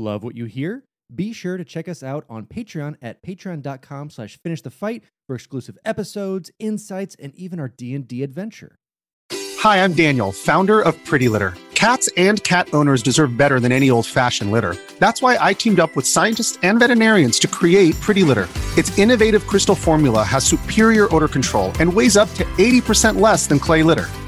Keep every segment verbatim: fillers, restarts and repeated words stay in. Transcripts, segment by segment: Love what you hear? Be sure to check us out on Patreon at patreon.com slash finish the fight for exclusive episodes, insights, and even our D and D adventure. Hi, I'm Daniel, founder of Pretty Litter. Cats and cat owners deserve better than any old-fashioned litter. That's why I teamed up with scientists and veterinarians to create Pretty Litter. Its innovative crystal formula has superior odor control and weighs up to eighty percent less than clay litter.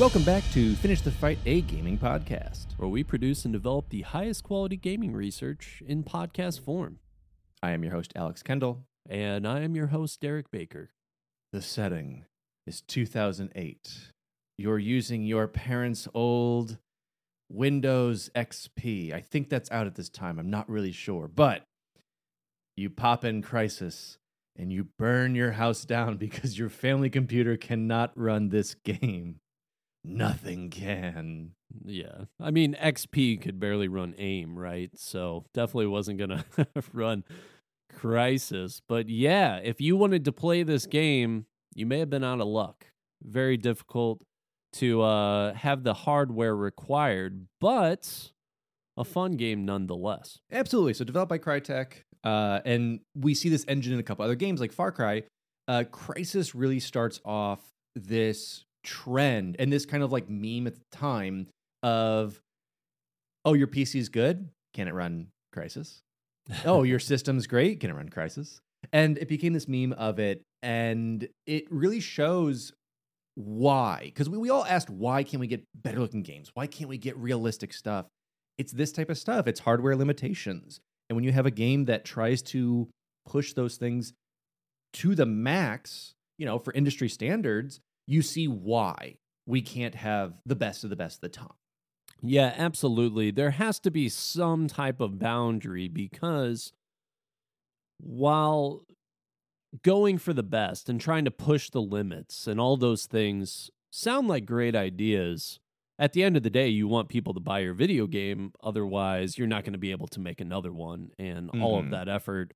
Welcome back to Finish the Fight, a gaming podcast, where we produce and develop the highest quality gaming research in podcast form. I am your host, Alex Kendall. And I am your host, Derek Baker. The setting is two thousand eight. You're using your parents' old Windows X P. I think that's out at this time. I'm not really sure. But you pop in Crysis and you burn your house down because your family computer cannot run this game. Nothing can. Yeah. I mean, X P could barely run AIM, right? So definitely wasn't going to run Crysis. But yeah, if you wanted to play this game, you may have been out of luck. Very difficult to uh, have the hardware required, but a fun game nonetheless. Absolutely. So developed by Crytek, uh, and we see this engine in a couple other games like Far Cry. Uh, Crysis really starts off this trend and this kind of like meme at the time of, oh, your P C's good, can it run Crysis? Oh, your system's great, can it run Crysis? And it became this meme of it, and it really shows why, because we, we all asked, why can't we get better looking games? Why can't we get realistic stuff? It's this type of stuff. It's hardware limitations. And when you have a game that tries to push those things to the max, you know, for industry standards, you see why we can't have the best of the best of the time. Yeah, absolutely. There has to be some type of boundary, because while going for the best and trying to push the limits and all those things sound like great ideas, at the end of the day, you want people to buy your video game. Otherwise, you're not going to be able to make another one. And mm-hmm. all of that effort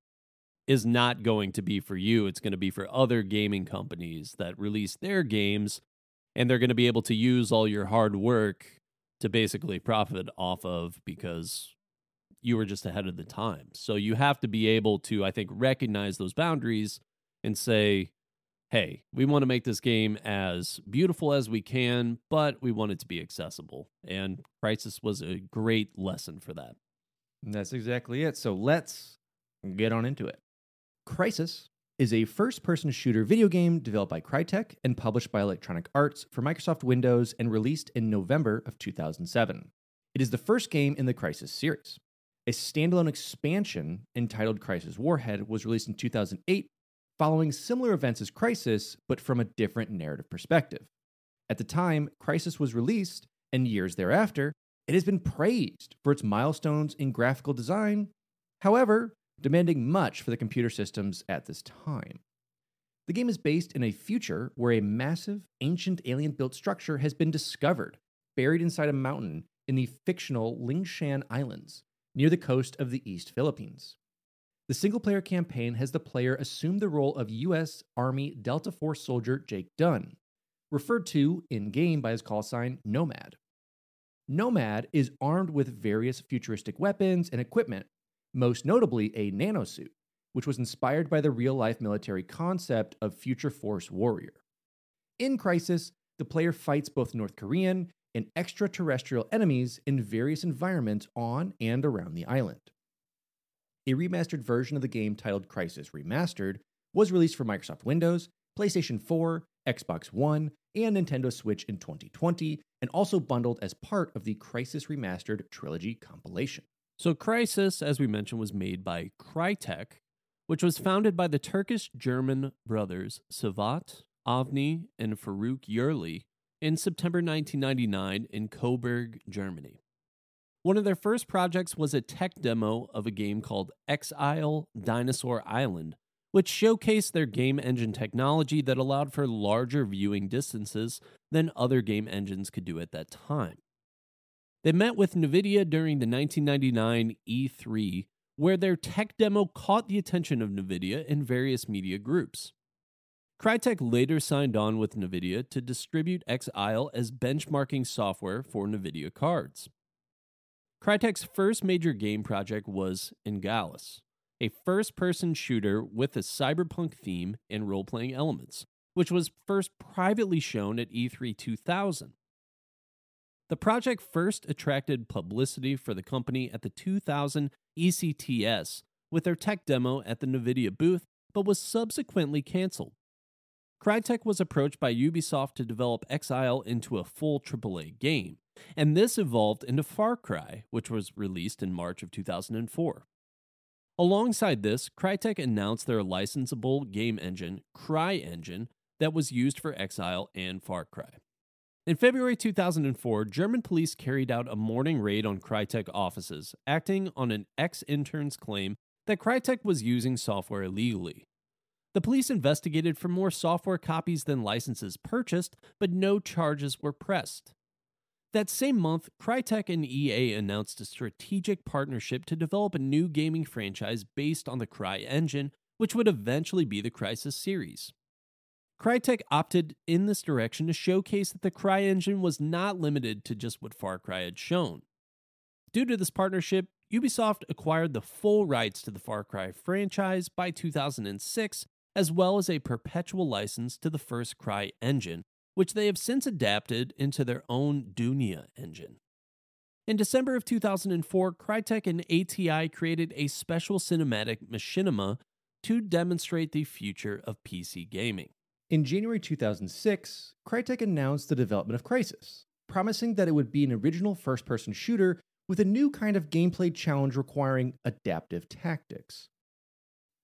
is not going to be for you. It's going to be for other gaming companies that release their games, and they're going to be able to use all your hard work to basically profit off of, because you were just ahead of the time. So you have to be able to, I think, recognize those boundaries and say, hey, we want to make this game as beautiful as we can, but we want it to be accessible. And Crysis was a great lesson for that. And that's exactly it. So let's get on into it. Crysis is a first-person shooter video game developed by Crytek and published by Electronic Arts for Microsoft Windows and released in November of two thousand seven. It is the first game in the Crysis series. A standalone expansion entitled Crysis Warhead was released in two thousand eight, following similar events as Crysis, but from a different narrative perspective. At the time Crysis was released, and years thereafter, it has been praised for its milestones in graphical design. However, demanding much for the computer systems at this time. The game is based in a future where a massive, ancient alien-built structure has been discovered, buried inside a mountain in the fictional Lingshan Islands, near the coast of the East Philippines. The single-player campaign has the player assume the role of U S Army Delta Force soldier Jake Dunn, referred to in-game by his call sign Nomad. Nomad is armed with various futuristic weapons and equipment, most notably a nanosuit, which was inspired by the real-life military concept of future force warrior. In Crysis, the player fights both North Korean and extraterrestrial enemies in various environments on and around the island. A remastered version of the game titled Crysis Remastered was released for Microsoft Windows, PlayStation four, Xbox One, and Nintendo Switch in twenty twenty, and also bundled as part of the Crysis Remastered Trilogy compilation. So Crysis, as we mentioned, was made by Crytek, which was founded by the Turkish-German brothers Cevat, Avni, and Yerli in September nineteen ninety-nine in Coburg, Germany. One of their first projects was a tech demo of a game called Exile Dinosaur Island, which showcased their game engine technology that allowed for larger viewing distances than other game engines could do at that time. They met with NVIDIA during the nineteen ninety-nine E three, where their tech demo caught the attention of NVIDIA and various media groups. Crytek later signed on with NVIDIA to distribute Exile as benchmarking software for NVIDIA cards. Crytek's first major game project was Engalis, a first-person shooter with a cyberpunk theme and role-playing elements, which was first privately shown at E three two thousand. The project first attracted publicity for the company at the two thousand E C T S with their tech demo at the NVIDIA booth, but was subsequently canceled. Crytek was approached by Ubisoft to develop Exile into a full triple A game, and this evolved into Far Cry, which was released in March of two thousand four. Alongside this, Crytek announced their licensable game engine, CryEngine, that was used for Exile and Far Cry. In February two thousand four, German police carried out a morning raid on Crytek offices, acting on an ex-intern's claim that Crytek was using software illegally. The police investigated for more software copies than licenses purchased, but no charges were pressed. That same month, Crytek and E A announced a strategic partnership to develop a new gaming franchise based on the CryEngine, which would eventually be the Crysis series. Crytek opted in this direction to showcase that the CryEngine was not limited to just what Far Cry had shown. Due to this partnership, Ubisoft acquired the full rights to the Far Cry franchise by two thousand six, as well as a perpetual license to the first CryEngine, which they have since adapted into their own Dunia engine. In December of two thousand four, Crytek and A T I created a special cinematic machinima to demonstrate the future of P C gaming. In January two thousand six, Crytek announced the development of Crysis, promising that it would be an original first-person shooter with a new kind of gameplay challenge requiring adaptive tactics.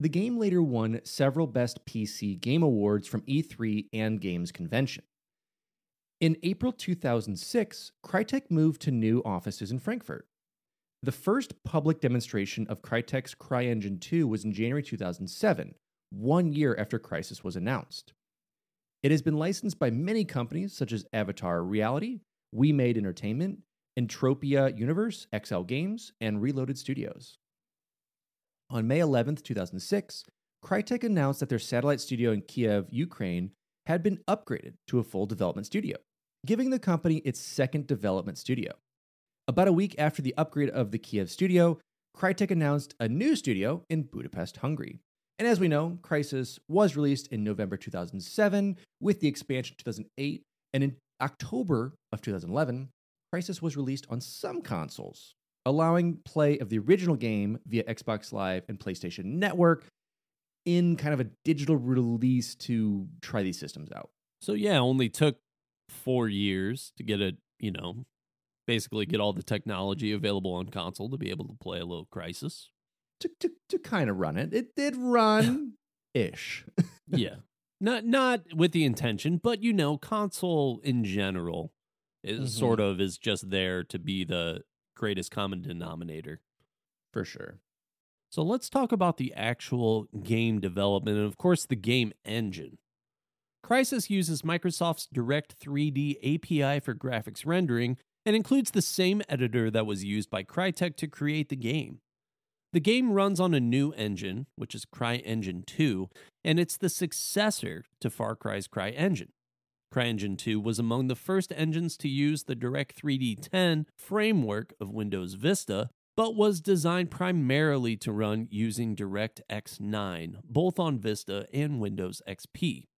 The game later won several Best P C Game Awards from E three and Games Convention. In April two thousand six, Crytek moved to new offices in Frankfurt. The first public demonstration of Crytek's CryEngine two was in January two thousand seven, one year after Crysis was announced. It has been licensed by many companies such as Avatar Reality, We Made Entertainment, Entropia Universe, X L Games, and Reloaded Studios. On May eleventh, two thousand six, Crytek announced that their satellite studio in Kiev, Ukraine, had been upgraded to a full development studio, giving the company its second development studio. About a week after the upgrade of the Kiev studio, Crytek announced a new studio in Budapest, Hungary. And as we know, Crysis was released in November two thousand seven with the expansion two thousand eight, and in October of two thousand eleven, Crysis was released on some consoles, allowing play of the original game via Xbox Live and PlayStation Network, in kind of a digital release to try these systems out. So yeah, only took four years to get a, you know, basically get all the technology available on console to be able to play a little Crysis. To to, to kind of run it. It did run-ish. Yeah. Not not with the intention, but you know, console in general is mm-hmm. sort of is just there to be the greatest common denominator. For sure. So let's talk about the actual game development and, of course, the game engine. Crysis uses Microsoft's Direct three D A P I for graphics rendering and includes the same editor that was used by Crytek to create the game. The game runs on a new engine, which is CryEngine two, and it's the successor to Far Cry's CryEngine. CryEngine two was among the first engines to use the Direct three D ten framework of Windows Vista, but was designed primarily to run using DirectX nine, both on Vista and Windows X P.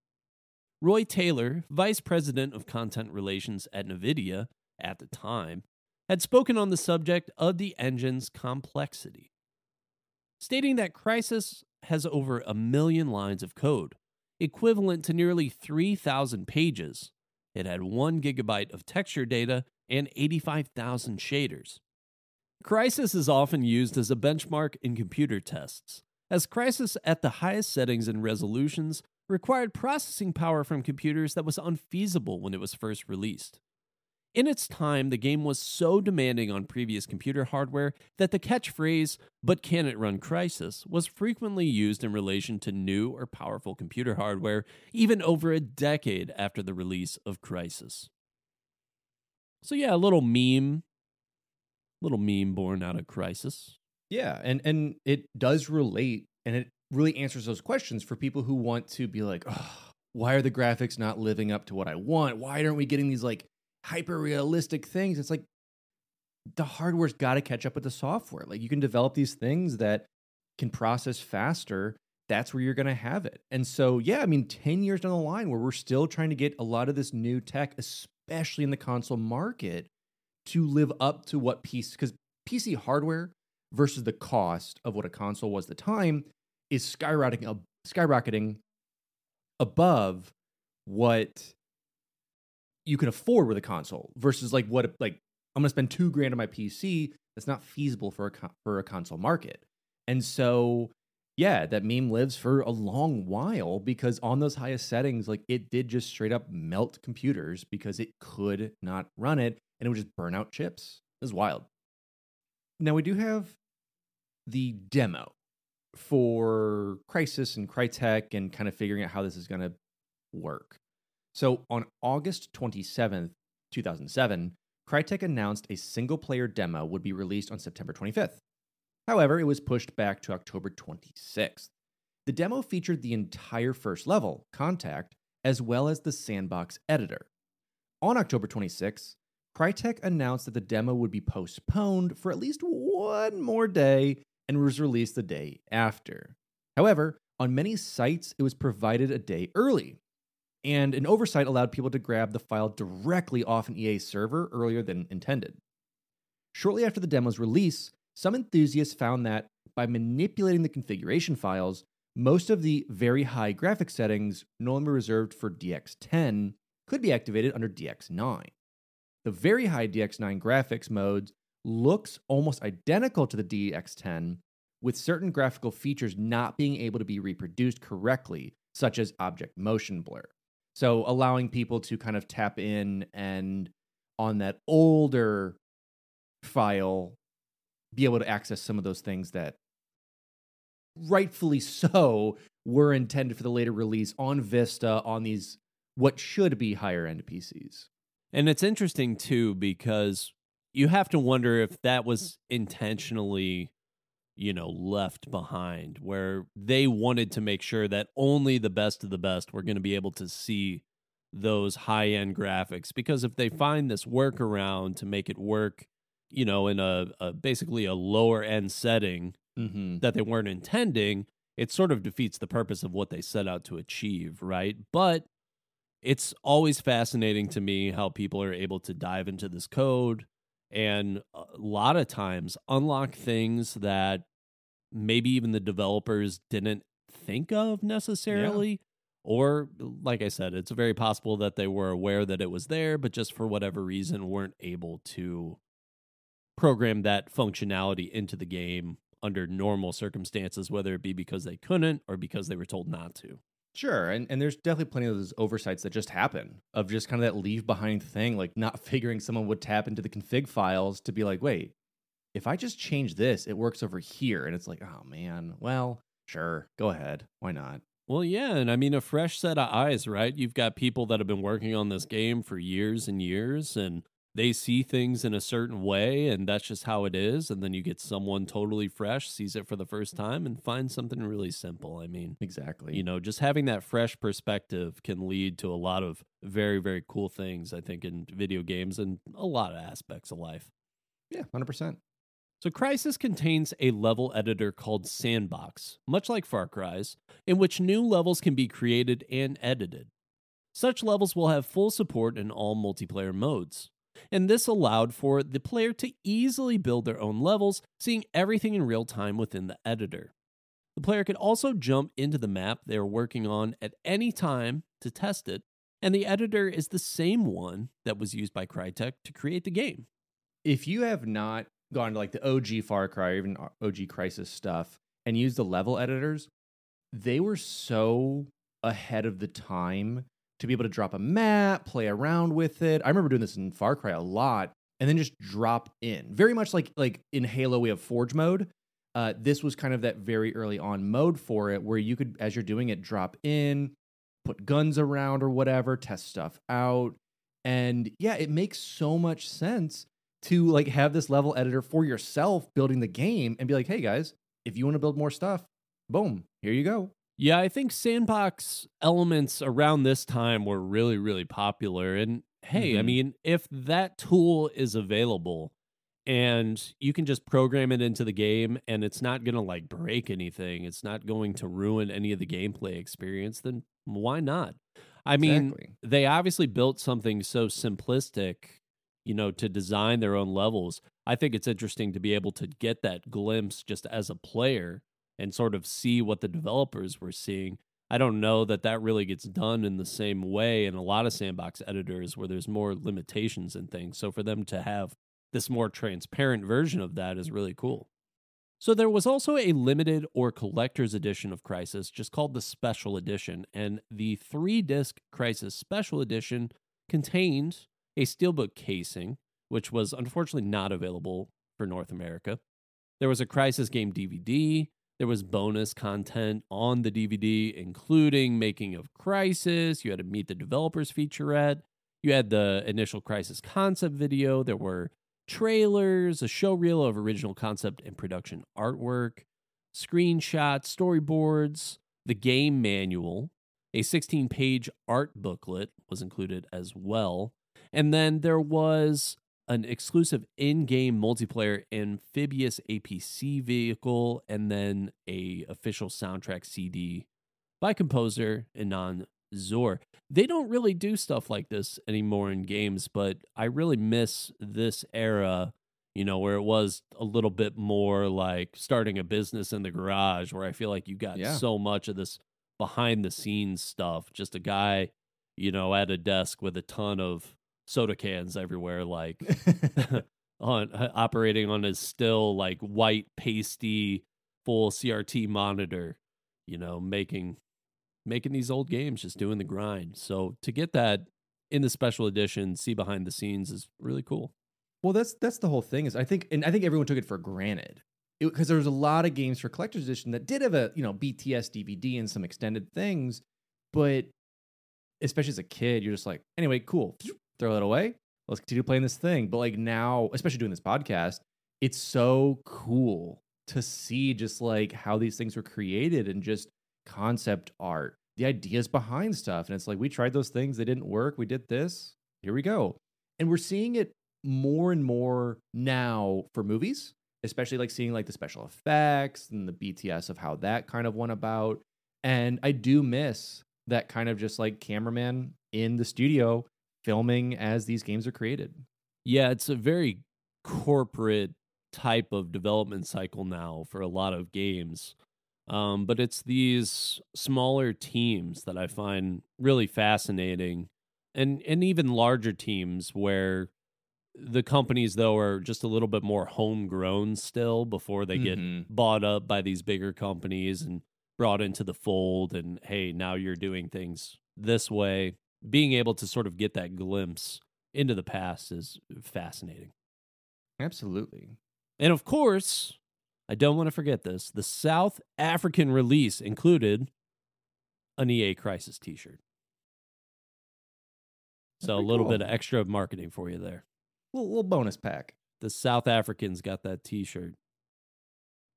Roy Taylor, Vice President of Content Relations at NVIDIA at the time, had spoken on the subject of the engine's complexity, stating that Crysis has over a million lines of code, equivalent to nearly three thousand pages. It had one gigabyte of texture data and eighty-five thousand shaders. Crysis is often used as a benchmark in computer tests, as Crysis at the highest settings and resolutions required processing power from computers that was unfeasible when it was first released. In its time, the game was so demanding on previous computer hardware that the catchphrase, "But can it run Crysis?" was frequently used in relation to new or powerful computer hardware, even over a decade after the release of Crysis. So yeah, a little meme, little meme born out of Crysis. Yeah, and, and it does relate, and it really answers those questions for people who want to be like, oh, why are the graphics not living up to what I want? Why aren't we getting these, like, hyper-realistic things? It's like, the hardware's got to catch up with the software. Like, you can develop these things that can process faster. That's where you're going to have it. And so, yeah, I mean, ten years down the line where we're still trying to get a lot of this new tech, especially in the console market, to live up to what P C, because P C hardware versus the cost of what a console was at the time is skyrocketing, uh, skyrocketing above what you can afford with a console versus like what, like, I'm going to spend two grand on my P C. That's not feasible for a, con- for a console market. And so, yeah, that meme lives for a long while because on those highest settings, like it did just straight up melt computers because it could not run it and it would just burn out chips. It was wild. Now we do have the demo for Crysis and Crytek and kind of figuring out how this is going to work. So on August twenty-seventh, two thousand seven, Crytek announced a single-player demo would be released on September twenty-fifth. However, it was pushed back to October twenty-sixth. The demo featured the entire first level, Contact, as well as the sandbox editor. On October twenty-sixth, Crytek announced that the demo would be postponed for at least one more day and was released the day after. However, on many sites, it was provided a day early, and an oversight allowed people to grab the file directly off an E A server earlier than intended. Shortly after the demo's release, some enthusiasts found that by manipulating the configuration files, most of the very high graphics settings normally reserved for D X ten could be activated under D X nine. The very high D X nine graphics modes looks almost identical to the D X ten, with certain graphical features not being able to be reproduced correctly, such as object motion blur. So allowing people to kind of tap in and on that older file, be able to access some of those things that rightfully so were intended for the later release on Vista, on these what should be higher end P Cs. And it's interesting too, because you have to wonder if that was intentionally, you know, left behind, where they wanted to make sure that only the best of the best were going to be able to see those high-end graphics. Because if they find this workaround to make it work, you know, in a, a basically a lower-end setting mm-hmm. that they weren't intending, it sort of defeats the purpose of what they set out to achieve, right? But it's always fascinating to me how people are able to dive into this code and a lot of times unlock things that maybe even the developers didn't think of necessarily. Yeah. Or, like I said, it's very possible that they were aware that it was there, but just for whatever reason weren't able to program that functionality into the game under normal circumstances, whether it be because they couldn't or because they were told not to. Sure, and, and there's definitely plenty of those oversights that just happen, of just kind of that leave-behind thing, like not figuring someone would tap into the config files to be like, wait, if I just change this, it works over here. And it's like, oh, man, well, sure, go ahead. Why not? Well, yeah, and I mean, a fresh set of eyes, right? You've got people that have been working on this game for years and years, and they see things in a certain way, and that's just how it is. And then you get someone totally fresh, sees it for the first time, and finds something really simple. I mean, exactly. You know, just having that fresh perspective can lead to a lot of very, very cool things, I think, in video games and a lot of aspects of life. Yeah, one hundred percent. So Crysis contains a level editor called Sandbox, much like Far Cry's, in which new levels can be created and edited. Such levels will have full support in all multiplayer modes. And this allowed for the player to easily build their own levels, seeing everything in real time within the editor. The player could also jump into the map they are working on at any time to test it, and the editor is the same one that was used by Crytek to create the game. If you have not gone to like the O G Far Cry or even O G Crysis stuff and used the level editors, they were so ahead of the time to be able to drop a map, play around with it. I remember doing this in Far Cry a lot, and then just drop in. Very much like like in Halo, we have Forge mode. Uh, this was kind of that very early on mode for it, where you could, as you're doing it, drop in, put guns around or whatever, test stuff out. And yeah, it makes so much sense to like have this level editor for yourself building the game and be like, hey guys, if you want to build more stuff, boom, here you go. Yeah, I think sandbox elements around this time were really, really popular. And hey, mm-hmm. I mean, if that tool is available and you can just program it into the game and it's not going to like break anything, it's not going to ruin any of the gameplay experience, then why not? I exactly. mean, they obviously built something so simplistic, you know, to design their own levels. I think it's interesting to be able to get that glimpse just as a player and sort of see what the developers were seeing. I don't know that that really gets done in the same way in a lot of sandbox editors where there's more limitations and things. So for them to have this more transparent version of that is really cool. So there was also a limited or collector's edition of Crysis, just called the Special Edition. And the three-disc Crysis Special Edition contained a steelbook casing, which was unfortunately not available for North America. There was a Crysis game D V D. There was bonus content on the D V D, including Making of Crysis. You had a Meet the Developers featurette. You had the initial Crysis concept video. There were trailers, a showreel of original concept and production artwork, screenshots, storyboards, the game manual. A sixteen-page art booklet was included as well. And then there was an exclusive in-game multiplayer amphibious A P C vehicle, and then a official soundtrack C D by composer Anand Zor. They don't really do stuff like this anymore in games, but I really miss this era, you know, where it was a little bit more like starting a business in the garage, where I feel like you got yeah. so much of this behind-the-scenes stuff. Just a guy, you know, at a desk with a ton of soda cans everywhere, like on uh, operating on his still like white pasty full C R T monitor, you know, making making these old games, just doing the grind. So to get that in the special edition, see behind the scenes, is really cool. Well, that's that's the whole thing is I think, and I think everyone took it for granted because there was a lot of games for collector's edition that did have a, you know, B T S D V D and some extended things, but especially as a kid, you're just like, anyway, cool. Throw it away. Let's continue playing this thing. But like now, especially doing this podcast, it's so cool to see just like how these things were created and just concept art, the ideas behind stuff. And it's like, we tried those things. They didn't work. We did this. Here we go. And we're seeing it more and more now for movies, especially like seeing like the special effects and the B T S of how that kind of went about. And I do miss that kind of just like cameraman in the studio filming as these games are created. Yeah, it's a very corporate type of development cycle now for a lot of games. Um, but it's these smaller teams that I find really fascinating, and and even larger teams where the companies, though, are just a little bit more homegrown still before they mm-hmm. get bought up by these bigger companies and brought into the fold. And hey, now you're doing things this way. Being able to sort of get that glimpse into the past is fascinating. Absolutely. And of course, I don't want to forget this, the South African release included an E A Crysis t-shirt. So a little cool. bit of extra marketing for you there. A little, little bonus pack. The South Africans got that t-shirt.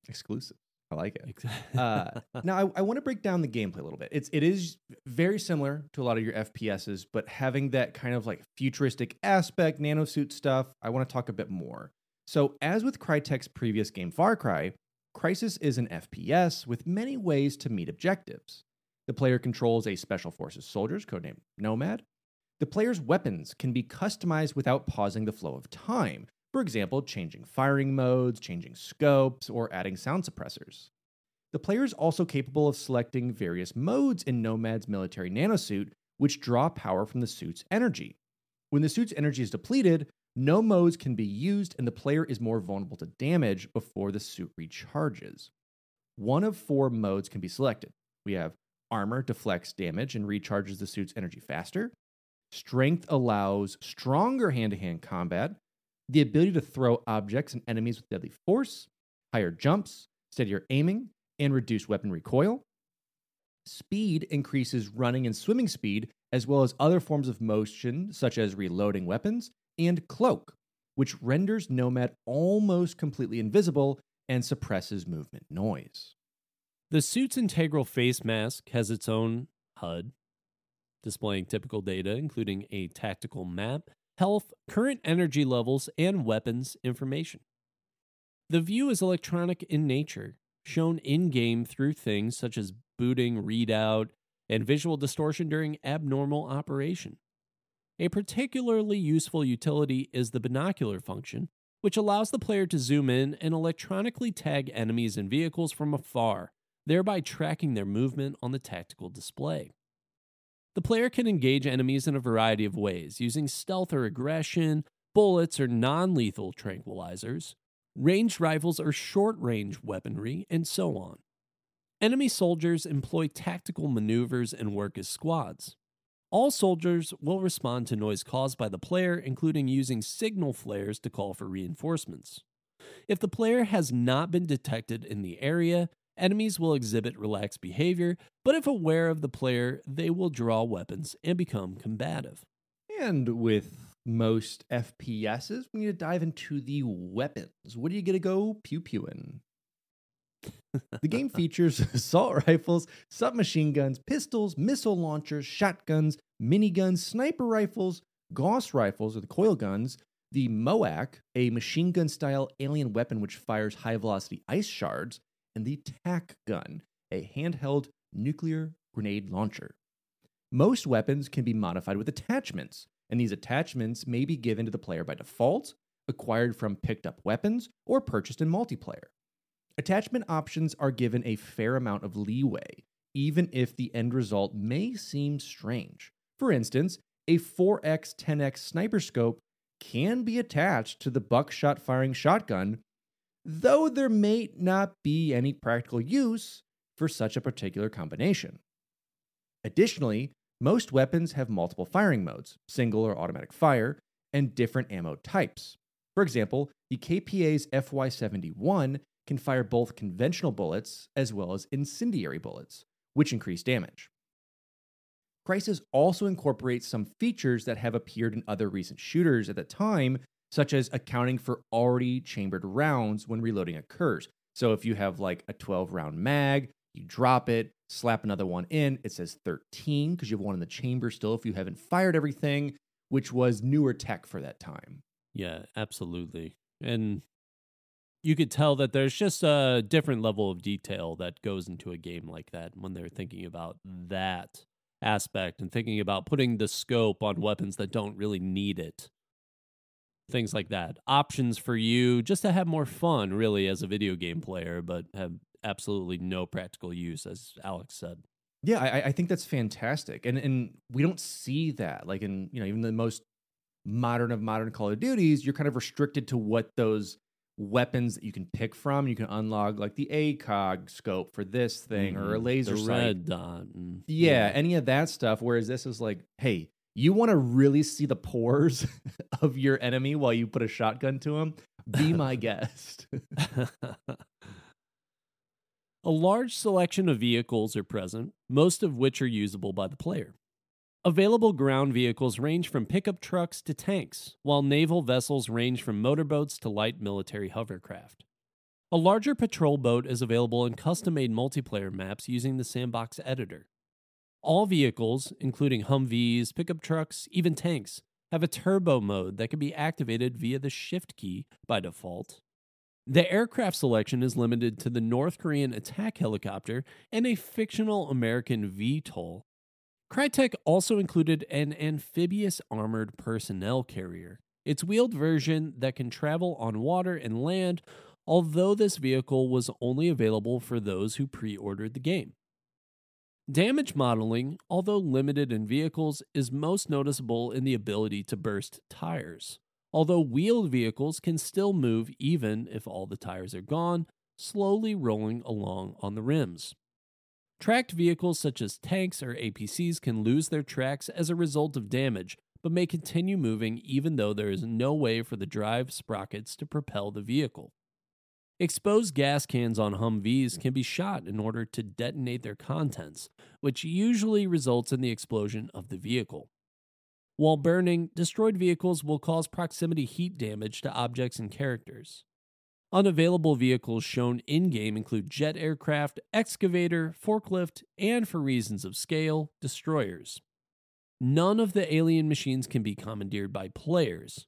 Exclusive. I like it. Uh, now, I, I want to break down the gameplay a little bit. It's, it is very similar to a lot of your F P Ses, but having that kind of like futuristic aspect, nanosuit stuff, I want to talk a bit more. So as with Crytek's previous game, Far Cry, Crysis is an F P S with many ways to meet objectives. The player controls a Special Forces soldiers, codenamed Nomad. The player's weapons can be customized without pausing the flow of time. For example, changing firing modes, changing scopes, or adding sound suppressors. The player is also capable of selecting various modes in Nomad's military nanosuit, which draw power from the suit's energy. When the suit's energy is depleted, no modes can be used, and the player is more vulnerable to damage before the suit recharges. One of four modes can be selected. We have Armor deflects damage and recharges the suit's energy faster. Strength allows stronger hand-to-hand combat, the ability to throw objects and enemies with deadly force, higher jumps, steadier aiming, and reduced weapon recoil. Speed increases running and swimming speed, as well as other forms of motion, such as reloading weapons, and Cloak, which renders Nomad almost completely invisible and suppresses movement noise. The suit's integral face mask has its own H U D, displaying typical data, including a tactical map, health, current energy levels, and weapons information. The view is electronic in nature, shown in-game through things such as booting, readout, and visual distortion during abnormal operation. A particularly useful utility is the binocular function, which allows the player to zoom in and electronically tag enemies and vehicles from afar, thereby tracking their movement on the tactical display. The player can engage enemies in a variety of ways, using stealth or aggression, bullets or non-lethal tranquilizers, ranged rifles or short-range weaponry, and so on. Enemy soldiers employ tactical maneuvers and work as squads. All soldiers will respond to noise caused by the player, including using signal flares to call for reinforcements. If the player has not been detected in the area, enemies will exhibit relaxed behavior, but if aware of the player, they will draw weapons and become combative. And with most F P Ses, we need to dive into the weapons. What are you going to go pew-pewing? The game features assault rifles, submachine guns, pistols, missile launchers, shotguns, miniguns, sniper rifles, Gauss rifles, or the coil guns, the MOAC, a machine gun-style alien weapon which fires high-velocity ice shards, and the TAC gun, a handheld nuclear grenade launcher. Most weapons can be modified with attachments, and these attachments may be given to the player by default, acquired from picked-up weapons, or purchased in multiplayer. Attachment options are given a fair amount of leeway, even if the end result may seem strange. For instance, a four x ten x sniper scope can be attached to the buckshot-firing shotgun, though there may not be any practical use for such a particular combination. Additionally, most weapons have multiple firing modes, single or automatic fire, and different ammo types. For example, the K P A's F Y seventy-one can fire both conventional bullets as well as incendiary bullets, which increase damage. Crysis also incorporates some features that have appeared in other recent shooters at the time, such as accounting for already chambered rounds when reloading occurs. So if you have like a twelve round mag, you drop it, slap another one in, it says thirteen because you have one in the chamber still if you haven't fired everything, which was newer tech for that time. Yeah, absolutely. And you could tell that there's just a different level of detail that goes into a game like that when they're thinking about that aspect and thinking about putting the scope on weapons that don't really need it. Things like that. Options for you just to have more fun, really, as a video game player, but have absolutely no practical use, as Alex said. Yeah, I, I think that's fantastic. And and we don't see that. Like in, you know, even the most modern of modern Call of Duties, you're kind of restricted to what those weapons that you can pick from. You can unlock like the ACOG scope for this thing, mm-hmm. or a laser the sight. Red dot. Yeah, yeah, any of that stuff. Whereas this is like, hey, you want to really see the pores of your enemy while you put a shotgun to him? Be my guest. A large selection of vehicles are present, most of which are usable by the player. Available ground vehicles range from pickup trucks to tanks, while naval vessels range from motorboats to light military hovercraft. A larger patrol boat is available in custom-made multiplayer maps using the sandbox editor. All vehicles, including Humvees, pickup trucks, even tanks, have a turbo mode that can be activated via the shift key by default. The aircraft selection is limited to the North Korean attack helicopter and a fictional American V TOL. Crytek also included an amphibious armored personnel carrier, its wheeled version that can travel on water and land, although this vehicle was only available for those who pre-ordered the game. Damage modeling, although limited in vehicles, is most noticeable in the ability to burst tires, although wheeled vehicles can still move even if all the tires are gone, slowly rolling along on the rims. Tracked vehicles such as tanks or A P Cs can lose their tracks as a result of damage, but may continue moving even though there is no way for the drive sprockets to propel the vehicle. Exposed gas cans on Humvees can be shot in order to detonate their contents, which usually results in the explosion of the vehicle. While burning, destroyed vehicles will cause proximity heat damage to objects and characters. Unavailable vehicles shown in-game include jet aircraft, excavator, forklift, and, for reasons of scale, destroyers. None of the alien machines can be commandeered by players.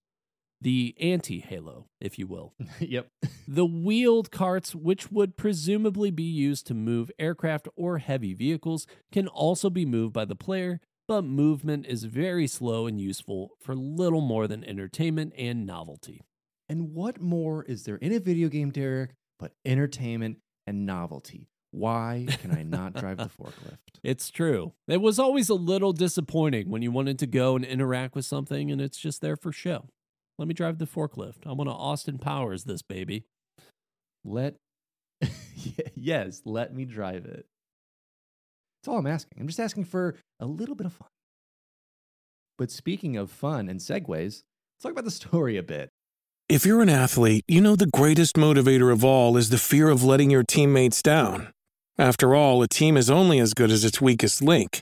The anti-Halo, if you will. Yep. The wheeled carts, which would presumably be used to move aircraft or heavy vehicles, can also be moved by the player, but movement is very slow and useful for little more than entertainment and novelty. And what more is there in a video game, Derek, but entertainment and novelty? Why can I not drive the forklift? It's true. It was always a little disappointing when you wanted to go and interact with something and it's just there for show. Let me drive the forklift. I want to Austin Powers this baby. Let, yes, let me drive it. That's all I'm asking. I'm just asking for a little bit of fun. But speaking of fun and segues, let's talk about the story a bit. If you're an athlete, you know the greatest motivator of all is the fear of letting your teammates down. After all, a team is only as good as its weakest link.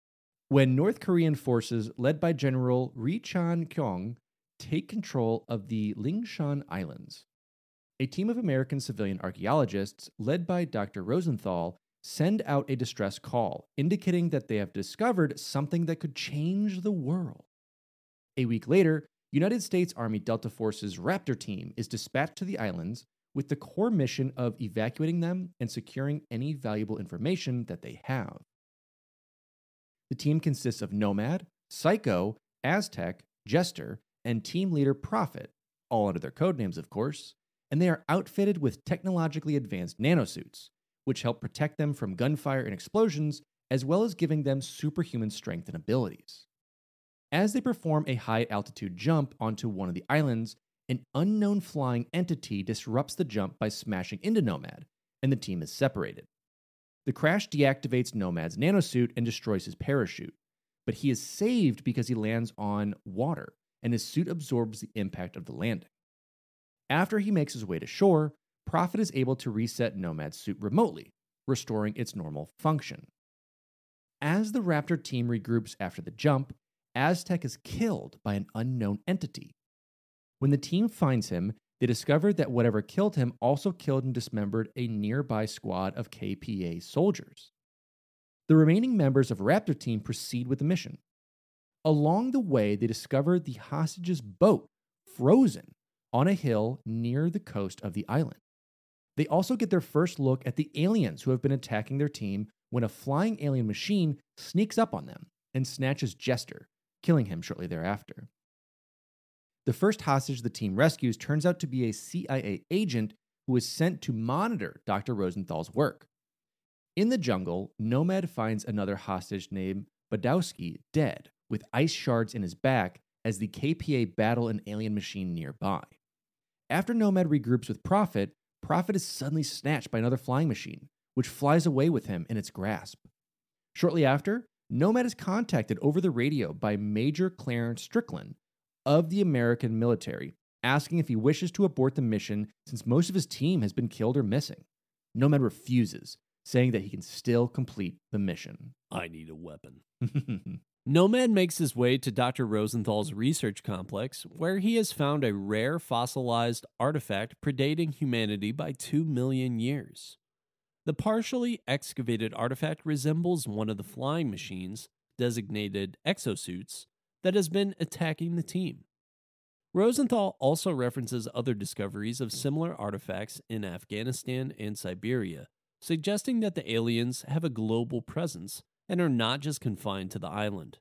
When North Korean forces led by General Ri Chan-kyong take control of the Lingshan Islands. A team of American civilian archaeologists led by Doctor Rosenthal send out a distress call, indicating that they have discovered something that could change the world. A week later, United States Army Delta Force's Raptor team is dispatched to the islands with the core mission of evacuating them and securing any valuable information that they have. The team consists of Nomad, Psycho, Aztec, Jester, and team leader Prophet, all under their codenames, of course, and they are outfitted with technologically advanced nanosuits, which help protect them from gunfire and explosions, as well as giving them superhuman strength and abilities. As they perform a high-altitude jump onto one of the islands, an unknown flying entity disrupts the jump by smashing into Nomad, and the team is separated. The crash deactivates Nomad's nanosuit and destroys his parachute, but he is saved because he lands on water, and his suit absorbs the impact of the landing. After he makes his way to shore, Prophet is able to reset Nomad's suit remotely, restoring its normal function. As the Raptor team regroups after the jump, Aztec is killed by an unknown entity. When the team finds him, they discovered that whatever killed him also killed and dismembered a nearby squad of K P A soldiers. The remaining members of Raptor Team proceed with the mission. Along the way, they discover the hostage's boat frozen on a hill near the coast of the island. They also get their first look at the aliens who have been attacking their team when a flying alien machine sneaks up on them and snatches Jester, killing him shortly thereafter. The first hostage the team rescues turns out to be a C I A agent who is sent to monitor Doctor Rosenthal's work. In the jungle, Nomad finds another hostage named Badowski dead, with ice shards in his back as the K P A battle an alien machine nearby. After Nomad regroups with Prophet, Prophet is suddenly snatched by another flying machine, which flies away with him in its grasp. Shortly after, Nomad is contacted over the radio by Major Clarence Strickland of the American military, asking if he wishes to abort the mission since most of his team has been killed or missing. Nomad refuses, saying that he can still complete the mission. I need a weapon. Nomad makes his way to Doctor Rosenthal's research complex, where he has found a rare fossilized artifact predating humanity by two million years. The partially excavated artifact resembles one of the flying machines, designated exosuits, that has been attacking the team. Rosenthal also references other discoveries of similar artifacts in Afghanistan and Siberia, suggesting that the aliens have a global presence and are not just confined to the island.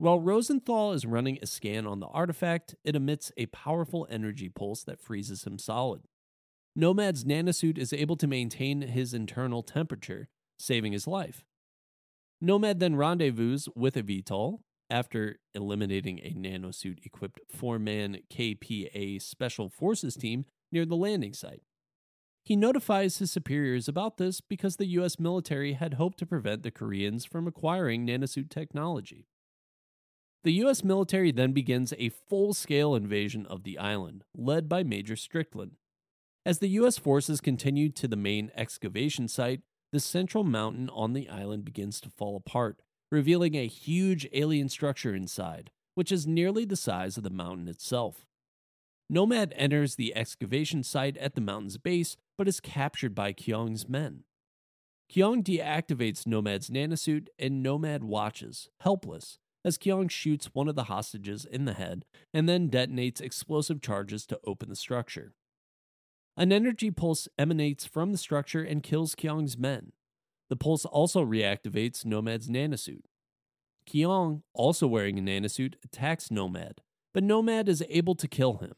While Rosenthal is running a scan on the artifact, it emits a powerful energy pulse that freezes him solid. Nomad's nanosuit is able to maintain his internal temperature, saving his life. Nomad then rendezvous with a V TOL after eliminating a nanosuit-equipped four-man K P A Special Forces team near the landing site. He notifies his superiors about this because the U S military had hoped to prevent the Koreans from acquiring nanosuit technology. The U S military then begins a full-scale invasion of the island, led by Major Strickland. As the U S forces continue to the main excavation site, the central mountain on the island begins to fall apart, revealing a huge alien structure inside, which is nearly the size of the mountain itself. Nomad enters the excavation site at the mountain's base, but is captured by Kyung's men. Kyung deactivates Nomad's nanosuit, and Nomad watches, helpless, as Kyung shoots one of the hostages in the head and then detonates explosive charges to open the structure. An energy pulse emanates from the structure and kills Kyung's men. The pulse also reactivates Nomad's nanosuit. Kyung, also wearing a nanosuit, attacks Nomad, but Nomad is able to kill him.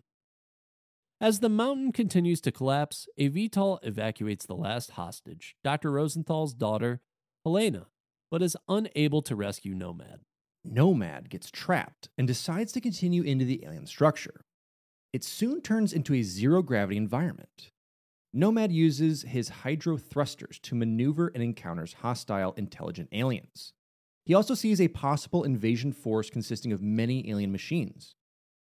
As the mountain continues to collapse, a V TOL evacuates the last hostage, Doctor Rosenthal's daughter, Helena, but is unable to rescue Nomad. Nomad gets trapped and decides to continue into the alien structure. It soon turns into a zero-gravity environment. Nomad uses his hydrothrusters to maneuver and encounters hostile, intelligent aliens. He also sees a possible invasion force consisting of many alien machines.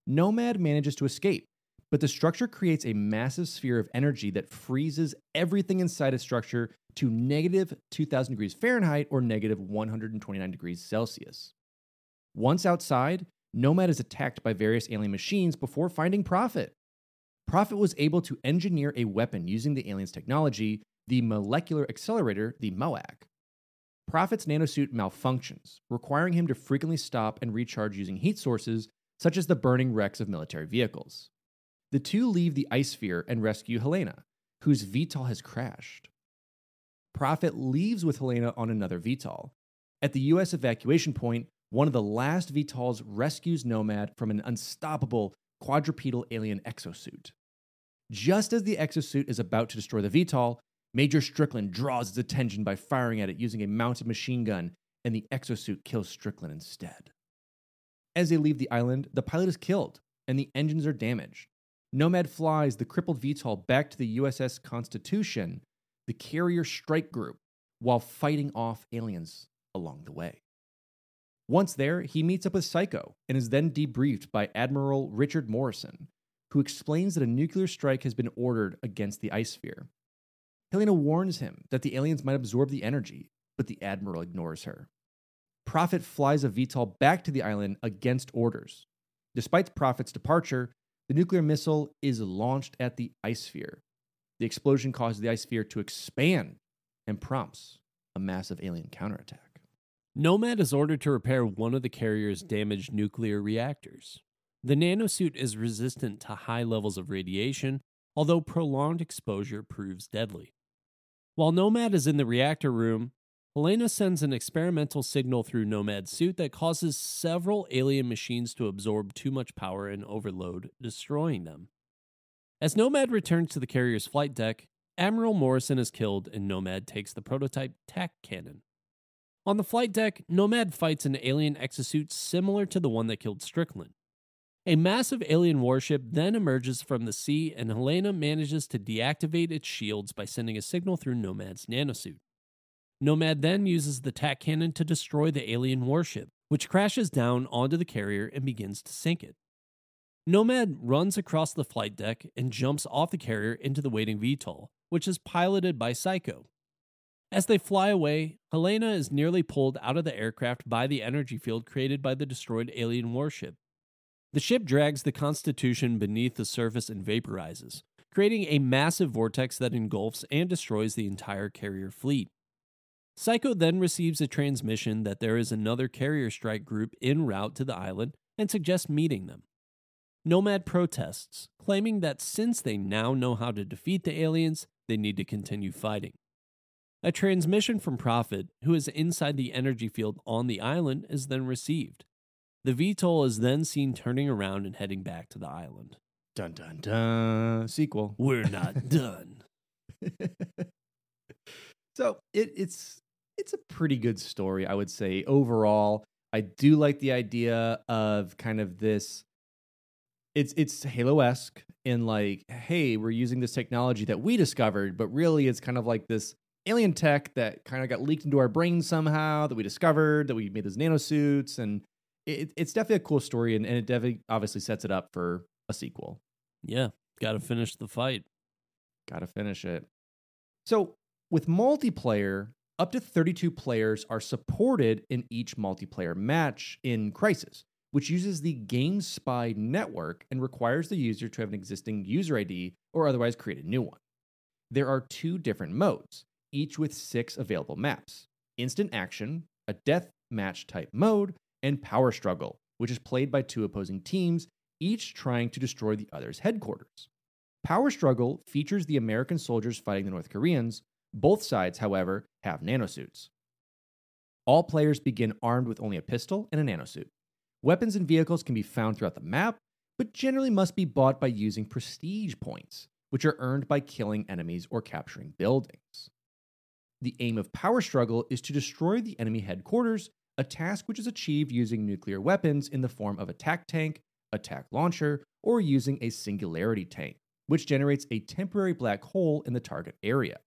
Nomad manages to escape, but the structure creates a massive sphere of energy that freezes everything inside a structure to negative two thousand degrees Fahrenheit or negative one hundred twenty-nine degrees Celsius. Once outside, Nomad is attacked by various alien machines before finding Prophet. Prophet was able to engineer a weapon using the alien's technology, the molecular accelerator, the MOAC. Prophet's nanosuit malfunctions, requiring him to frequently stop and recharge using heat sources, such as the burning wrecks of military vehicles. The two leave the ice sphere and rescue Helena, whose V TOL has crashed. Prophet leaves with Helena on another V TOL. At the U S evacuation point, one of the last V TOLs rescues Nomad from an unstoppable quadrupedal alien exosuit. Just as the exosuit is about to destroy the V TOL, Major Strickland draws its attention by firing at it using a mounted machine gun, and the exosuit kills Strickland instead. As they leave the island, the pilot is killed, and the engines are damaged. Nomad flies the crippled V TOL back to the U S S Constitution, the carrier strike group, while fighting off aliens along the way. Once there, he meets up with Psycho and is then debriefed by Admiral Richard Morrison, who explains that a nuclear strike has been ordered against the ice sphere. Helena warns him that the aliens might absorb the energy, but the Admiral ignores her. Prophet flies a V TOL back to the island against orders. Despite Prophet's departure, the nuclear missile is launched at the ice sphere. The explosion causes the ice sphere to expand and prompts a massive alien counterattack. Nomad is ordered to repair one of the carrier's damaged nuclear reactors. The nanosuit is resistant to high levels of radiation, although prolonged exposure proves deadly. While Nomad is in the reactor room, Helena sends an experimental signal through Nomad's suit that causes several alien machines to absorb too much power and overload, destroying them. As Nomad returns to the carrier's flight deck, Admiral Morrison is killed and Nomad takes the prototype TAC cannon. On the flight deck, Nomad fights an alien exosuit similar to the one that killed Strickland. A massive alien warship then emerges from the sea and Helena manages to deactivate its shields by sending a signal through Nomad's nanosuit. Nomad then uses the TAC cannon to destroy the alien warship, which crashes down onto the carrier and begins to sink it. Nomad runs across the flight deck and jumps off the carrier into the waiting V TOL, which is piloted by Psycho. As they fly away, Helena is nearly pulled out of the aircraft by the energy field created by the destroyed alien warship. The ship drags the Constitution beneath the surface and vaporizes, creating a massive vortex that engulfs and destroys the entire carrier fleet. Psycho then receives a transmission that there is another carrier strike group en route to the island and suggests meeting them. Nomad protests, claiming that since they now know how to defeat the aliens, they need to continue fighting. A transmission from Prophet, who is inside the energy field on the island, is then received. The V TOL is then seen turning around and heading back to the island. Dun, dun, dun. Sequel. We're not done. So it, it's it's a pretty good story, I would say. Overall, I do like the idea of kind of this. It's it's Halo-esque in like, hey, we're using this technology that we discovered, but really it's kind of like this alien tech that kind of got leaked into our brains somehow that we discovered, that we made those nanosuits. And it, it's definitely a cool story, and, and it definitely obviously sets it up for a sequel. Yeah, got to finish the fight. Got to finish it. So with multiplayer, up to thirty-two players are supported in each multiplayer match in Crysis, which uses the GameSpy network and requires the user to have an existing user I D or otherwise create a new one. There are two different modes, each with six available maps: Instant Action, a death match type mode, and Power Struggle, which is played by two opposing teams, each trying to destroy the other's headquarters. Power Struggle features the American soldiers fighting the North Koreans. Both sides, however, have nanosuits. All players begin armed with only a pistol and a nanosuit. Weapons and vehicles can be found throughout the map, but generally must be bought by using prestige points, which are earned by killing enemies or capturing buildings. The aim of Power Struggle is to destroy the enemy headquarters, a task which is achieved using nuclear weapons in the form of attack tank, attack launcher, or using a singularity tank, which generates a temporary black hole in the target area.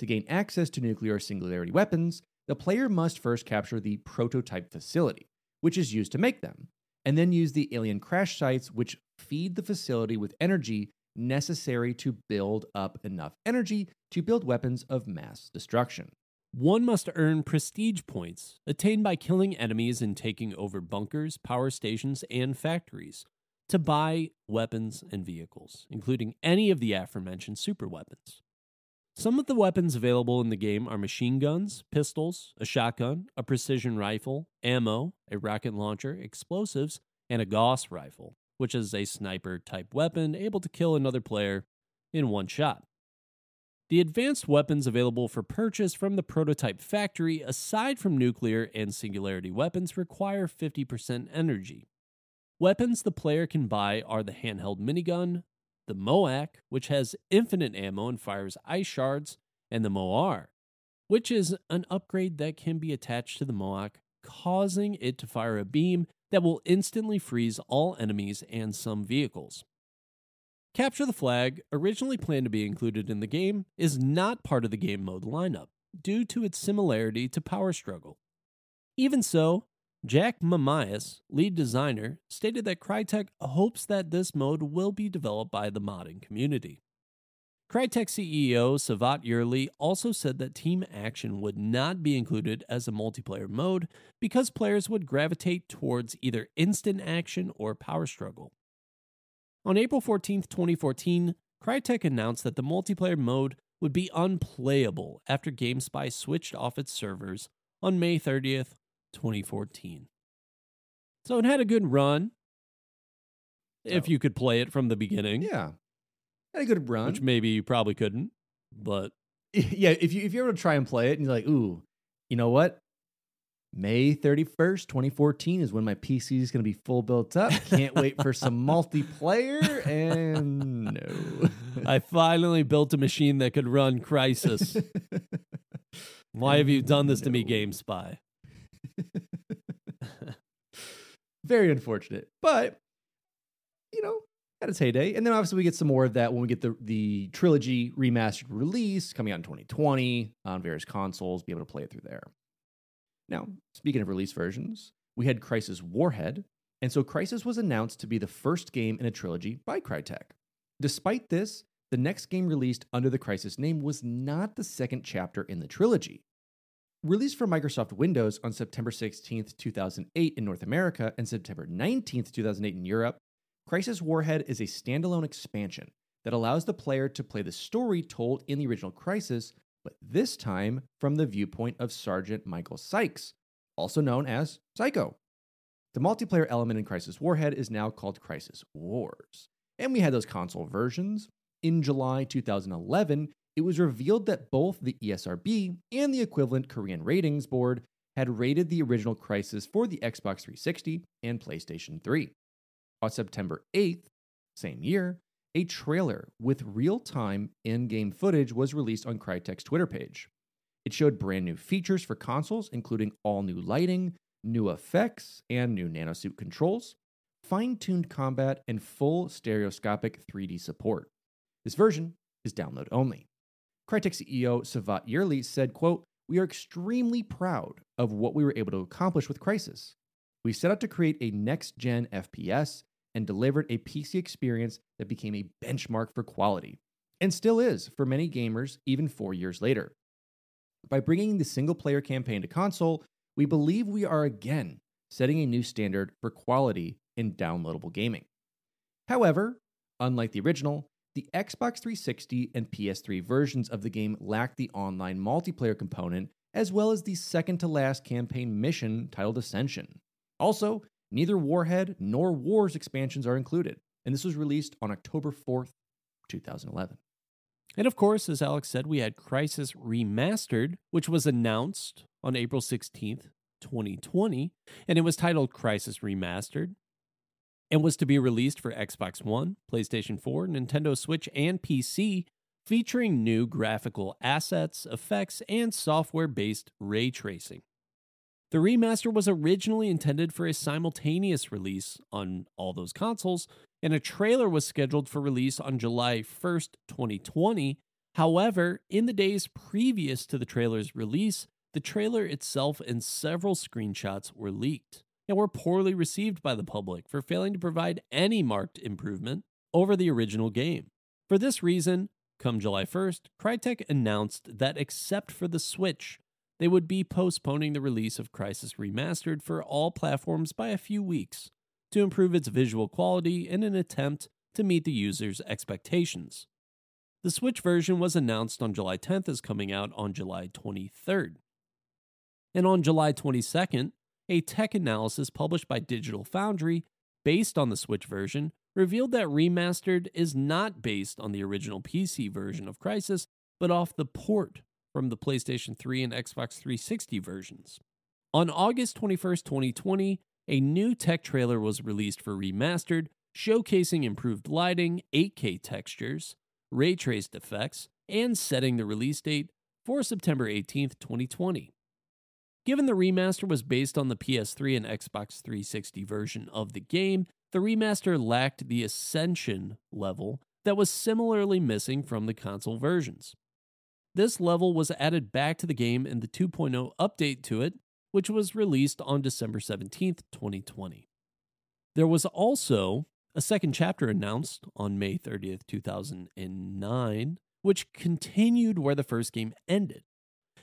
To gain access to nuclear singularity weapons, the player must first capture the prototype facility, which is used to make them, and then use the alien crash sites, which feed the facility with energy necessary to build up enough energy to build weapons of mass destruction. One must earn prestige points, attained by killing enemies and taking over bunkers, power stations, and factories, to buy weapons and vehicles, including any of the aforementioned superweapons. Some of the weapons available in the game are machine guns, pistols, a shotgun, a precision rifle, ammo, a rocket launcher, explosives, and a Gauss rifle, which is a sniper-type weapon able to kill another player in one shot. The advanced weapons available for purchase from the prototype factory, aside from nuclear and singularity weapons, require fifty percent energy. Weapons the player can buy are the handheld minigun, the MOAC, which has infinite ammo and fires ice shards, and the M O A R, which is an upgrade that can be attached to the MOAC, causing it to fire a beam that will instantly freeze all enemies and some vehicles. Capture the Flag, originally planned to be included in the game, is not part of the game mode lineup, due to its similarity to Power Struggle. Even so, Jack Mamias, lead designer, stated that Crytek hopes that this mode will be developed by the modding community. Crytek C E O Cevat Yerli also said that team action would not be included as a multiplayer mode because players would gravitate towards either instant action or power struggle. On April fourteenth, twenty fourteen, Crytek announced that the multiplayer mode would be unplayable after GameSpy switched off its servers on May thirtieth, twenty fourteen. So it had a good run. So, if you could play it from the beginning. Yeah. Had a good run. Which maybe you probably couldn't, but yeah, if you if you're able to try and play it and you're like, ooh, you know what? May thirty-first, twenty fourteen is when my P C is going to be full built up. Can't wait for some multiplayer, and no. I finally built a machine that could run Crysis. Why have you done this no. to me, GameSpy? Very unfortunate, but you know, at its heyday. And then obviously we get some more of that when we get the the trilogy remastered release coming out in twenty twenty on various consoles, be able to play it through there. Now, speaking of release versions, we had Crysis Warhead, and so Crysis was announced to be the first game in a trilogy by Crytek. Despite this, the next game released under the Crysis name was not the second chapter in the trilogy. Released for Microsoft Windows on September sixteenth, two thousand eight in North America and September nineteenth, two thousand eight in Europe, Crysis Warhead is a standalone expansion that allows the player to play the story told in the original Crysis, but this time from the viewpoint of Sergeant Michael Sykes, also known as Psycho. The multiplayer element in Crysis Warhead is now called Crysis Wars, and we had those console versions. In July twenty eleven, it was revealed that both the E S R B and the equivalent Korean ratings board had rated the original Crysis for the Xbox three sixty and PlayStation three. On September eighth, same year, a trailer with real-time in-game footage was released on Crytek's Twitter page. It showed brand new features for consoles, including all new lighting, new effects, and new nanosuit controls, fine-tuned combat, and full stereoscopic three D support. This version is download only. Crytek C E O Cevat Yerli said, quote, "We are extremely proud of what we were able to accomplish with Crysis. We set out to create a next-gen F P S and delivered a P C experience that became a benchmark for quality, and still is for many gamers even four years later. By bringing the single-player campaign to console, we believe we are again setting a new standard for quality in downloadable gaming." However, unlike the original, the Xbox three sixty and P S three versions of the game lacked the online multiplayer component, as well as the second-to-last campaign mission titled Ascension. Also, neither Warhead nor Wars expansions are included, and this was released on October fourth, two thousand eleven. And of course, as Alex said, we had Crysis Remastered, which was announced on April sixteenth, twenty twenty, and it was titled Crysis Remastered, and was to be released for Xbox One, PlayStation four, Nintendo Switch, and P C, featuring new graphical assets, effects, and software-based ray tracing. The remaster was originally intended for a simultaneous release on all those consoles, and a trailer was scheduled for release on July first, twenty twenty. However, in the days previous to the trailer's release, the trailer itself and several screenshots were leaked, and were poorly received by the public for failing to provide any marked improvement over the original game. For this reason, come July first, Crytek announced that except for the Switch, they would be postponing the release of Crysis Remastered for all platforms by a few weeks to improve its visual quality in an attempt to meet the users' expectations. The Switch version was announced on July tenth as coming out on July twenty-third. And on July twenty-second, a tech analysis published by Digital Foundry, based on the Switch version, revealed that Remastered is not based on the original P C version of Crysis, but off the port from the PlayStation three and Xbox three sixty versions. On August twenty-first, twenty twenty, a new tech trailer was released for Remastered, showcasing improved lighting, eight K textures, ray-traced effects, and setting the release date for September eighteenth, twenty twenty. Given the remaster was based on the P S three and Xbox three sixty version of the game, the remaster lacked the Ascension level that was similarly missing from the console versions. This level was added back to the game in the two point oh update to it, which was released on December seventeenth, twenty twenty. There was also a second chapter announced on May thirtieth, two thousand nine, which continued where the first game ended.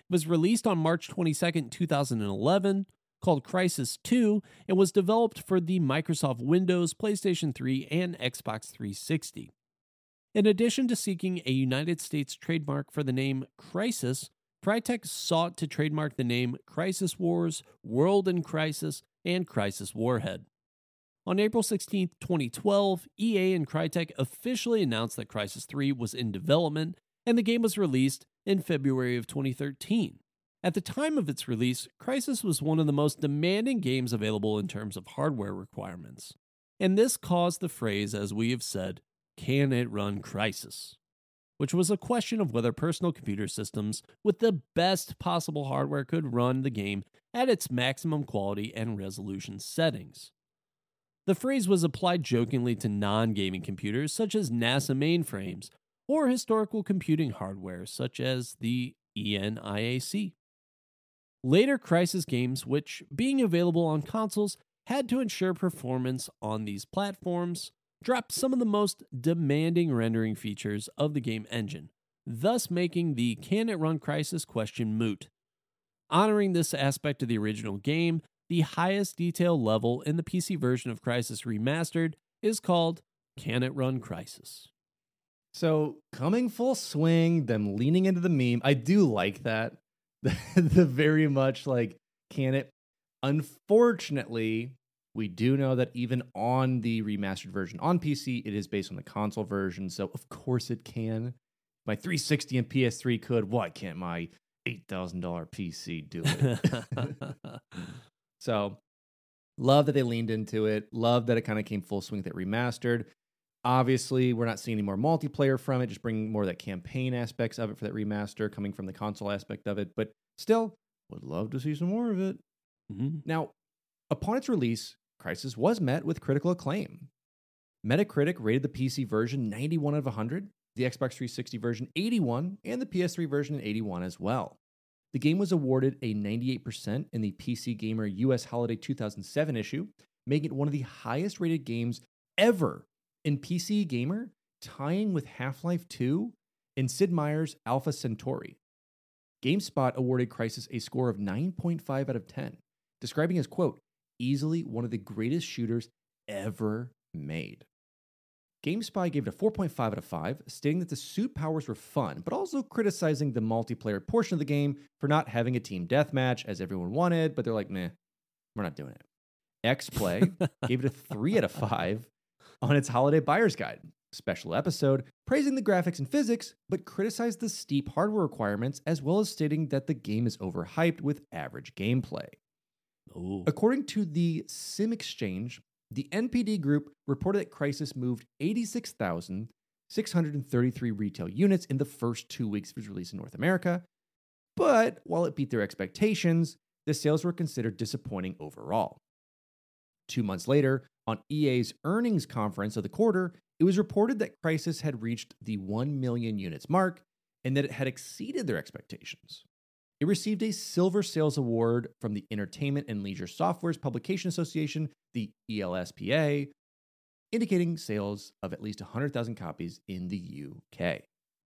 Was released on March twenty-second, two thousand eleven, called Crysis two, and was developed for the Microsoft Windows, PlayStation three, and Xbox three sixty. In addition to seeking a United States trademark for the name Crysis, Crytek sought to trademark the name Crysis Wars, World in Crysis, and Crysis Warhead. On April sixteenth, twenty twelve, E A and Crytek officially announced that Crysis three was in development, and the game was released in February of twenty thirteen. At the time of its release, Crysis was one of the most demanding games available in terms of hardware requirements. And this caused the phrase, as we have said, "Can it run Crysis?" which was a question of whether personal computer systems with the best possible hardware could run the game at its maximum quality and resolution settings. The phrase was applied jokingly to non-gaming computers such as NASA mainframes, or historical computing hardware, such as the E N I A C. Later Crysis games, which, being available on consoles, had to ensure performance on these platforms, dropped some of the most demanding rendering features of the game engine, thus making the "Can it run Crysis?" question moot. Honoring this aspect of the original game, the highest detail level in the P C version of Crysis Remastered is called "Can it run Crysis?" So, coming full swing, them leaning into the meme. I do like that. The very much like, can it? Unfortunately, we do know that even on the remastered version on P C, it is based on the console version. So, of course it can. My three sixty and P S three could. Why can't my eight thousand dollar P C do it. So love that they leaned into it. Love that it kind of came full swing with it remastered. Obviously, we're not seeing any more multiplayer from it, just bringing more of that campaign aspects of it for that remaster coming from the console aspect of it. But still, would love to see some more of it. Mm-hmm. Now, upon its release, Crysis was met with critical acclaim. Metacritic rated the P C version ninety-one out of one hundred, the Xbox three sixty version eighty-one, and the P S three version eighty-one as well. The game was awarded a ninety-eight percent in the P C Gamer U S Holiday two thousand seven issue, making it one of the highest rated games ever in P C Gamer, tying with Half-Life two and Sid Meier's Alpha Centauri. GameSpot awarded Crysis a score of nine point five out of ten, describing as, quote, easily one of the greatest shooters ever made. GameSpy gave it a four point five out of five, stating that the suit powers were fun, but also criticizing the multiplayer portion of the game for not having a team deathmatch as everyone wanted, but they're like, meh, we're not doing it. XPlay gave it a three out of five on its Holiday Buyer's Guide special episode, praising the graphics and physics, but criticized the steep hardware requirements, as well as stating that the game is overhyped with average gameplay. Ooh. According to the Sim Exchange, the N P D group reported that Crysis moved eighty-six thousand six hundred thirty-three retail units in the first two weeks of its release in North America. But while it beat their expectations, the sales were considered disappointing overall. Two months later, on E A's earnings conference of the quarter, it was reported that Crysis had reached the one million units mark and that it had exceeded their expectations. It received a Silver Sales Award from the Entertainment and Leisure Software's Publication Association, the E L S P A, indicating sales of at least one hundred thousand copies in the U K.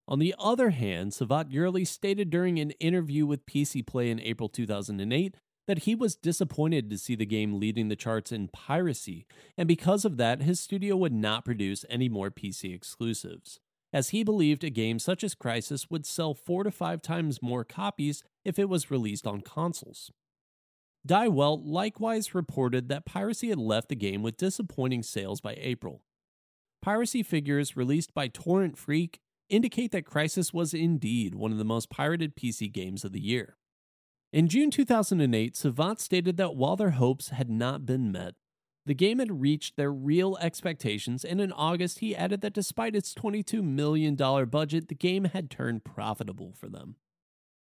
On the other hand, Cevat Yerli stated during an interview with P C Play in April two thousand eight that he was disappointed to see the game leading the charts in piracy, and because of that, his studio would not produce any more P C exclusives, as he believed a game such as Crysis would sell four to five times more copies if it was released on consoles. Die Welt likewise reported that piracy had left the game with disappointing sales by April. Piracy figures released by Torrent Freak indicate that Crysis was indeed one of the most pirated P C games of the year. In June two thousand eight, Cevat stated that while their hopes had not been met, the game had reached their real expectations, and in August he added that despite its twenty-two million dollars budget, the game had turned profitable for them.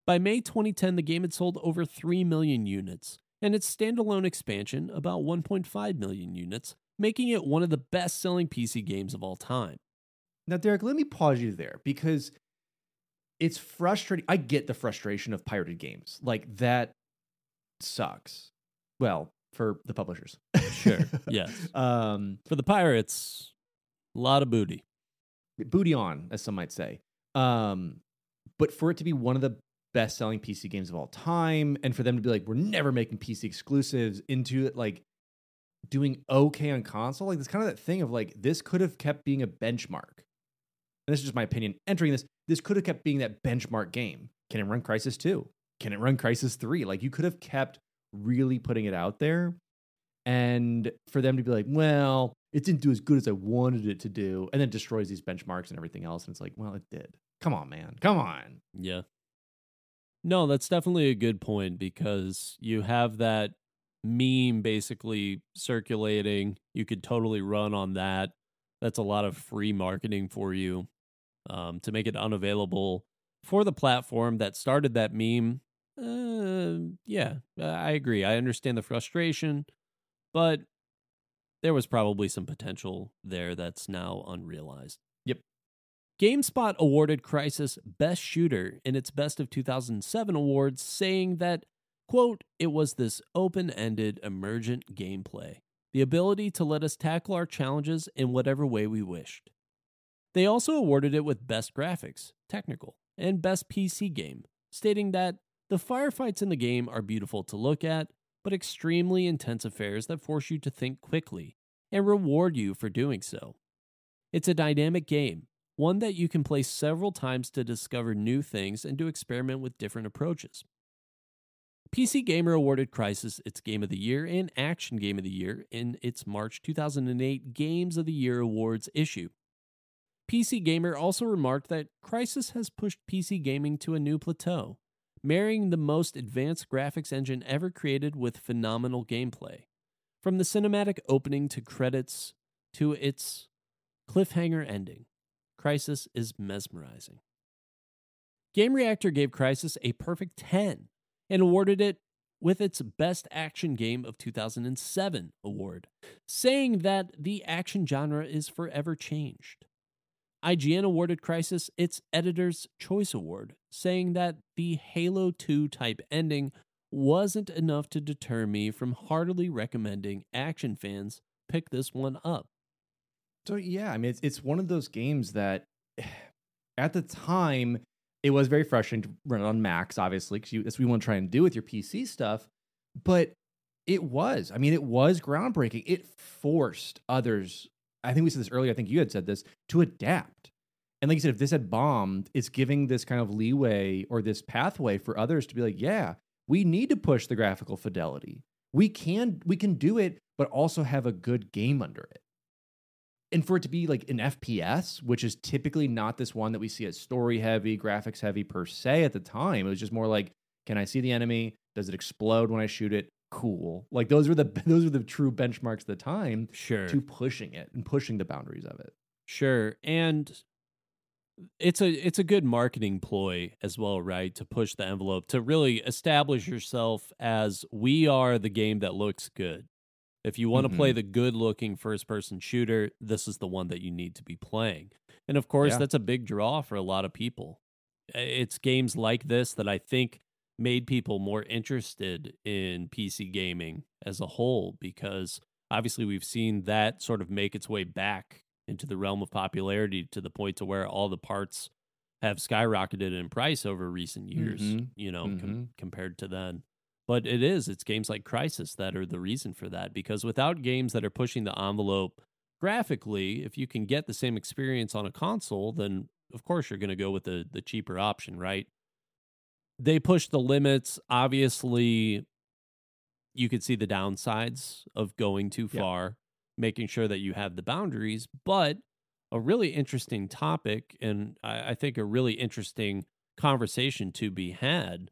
By May twenty ten, the game had sold over three million units, and its standalone expansion about one point five million units, making it one of the best-selling P C games of all time. Now, Derek, let me pause you there, because it's frustrating. I get the frustration of pirated games. Like, that sucks. Well, for the publishers. Sure, yes. Um, for the pirates, a lot of booty. Booty on, as some might say. Um, but for it to be one of the best-selling P C games of all time, and for them to be like, we're never making P C exclusives, into it, like, doing okay on console, like, it's kind of that thing of, like, this could have kept being a benchmark. And this is just my opinion. Entering this, this could have kept being that benchmark game. Can it run Crysis two? Can it run Crysis three? Like, you could have kept really putting it out there, and for them to be like, well, it didn't do as good as I wanted it to do, and then it destroys these benchmarks and everything else, and it's like, well, it did. Come on, man. Come on. Yeah. No, that's definitely a good point, because you have that meme basically circulating. You could totally run on that. That's a lot of free marketing for you um, to make it unavailable for the platform that started that meme. Uh, yeah, I agree. I understand the frustration, but there was probably some potential there that's now unrealized. GameSpot awarded Crysis Best Shooter in its Best of two thousand seven awards, saying that, quote, it was this open-ended, emergent gameplay, the ability to let us tackle our challenges in whatever way we wished. They also awarded it with Best Graphics, Technical, and Best P C Game, stating that the firefights in the game are beautiful to look at, but extremely intense affairs that force you to think quickly and reward you for doing so. It's a dynamic game, one that you can play several times to discover new things and to experiment with different approaches. P C Gamer awarded Crysis its Game of the Year and Action Game of the Year in its March two thousand eight Games of the Year Awards issue. P C Gamer also remarked that Crysis has pushed P C gaming to a new plateau, marrying the most advanced graphics engine ever created with phenomenal gameplay. From the cinematic opening to credits to its cliffhanger ending, Crysis is mesmerizing. Game Reactor gave Crysis a perfect ten and awarded it with its Best Action Game of two thousand seven award, saying that the action genre is forever changed. I G N awarded Crysis its Editor's Choice Award, saying that the Halo two type ending wasn't enough to deter me from heartily recommending action fans pick this one up. So yeah, I mean, it's, it's one of those games that at the time, it was very frustrating to run it on Macs, obviously, because that's what you want to try and do with your P C stuff. But it was, I mean, it was groundbreaking. It forced others, I think we said this earlier, I think you had said this, to adapt. And like you said, if this had bombed, it's giving this kind of leeway or this pathway for others to be like, yeah, we need to push the graphical fidelity. We can, we can do it, but also have a good game under it. And for it to be like an F P S, which is typically not this one that we see as story heavy, graphics heavy per se at the time, it was just more like, can I see the enemy? Does it explode when I shoot it? Cool. Like those were the those were the true benchmarks at the time. Sure. To pushing it and pushing the boundaries of it. Sure. And it's a it's a good marketing ploy as well, right? To push the envelope, to really establish yourself as we are the game that looks good. If you want mm-hmm. to play the good-looking first-person shooter, this is the one that you need to be playing. And, of course, yeah. that's a big draw for a lot of people. It's games like this that I think made people more interested in P C gaming as a whole, because, obviously, we've seen that sort of make its way back into the realm of popularity to the point to where all the parts have skyrocketed in price over recent years, mm-hmm. you know, mm-hmm. com- compared to then. But it is, it's games like Crysis that are the reason for that, because without games that are pushing the envelope graphically, if you can get the same experience on a console, then of course you're going to go with the, the cheaper option, right? They push the limits. Obviously, you could see the downsides of going too far, yeah. making sure that you have the boundaries, but a really interesting topic, and I, I think a really interesting conversation to be had.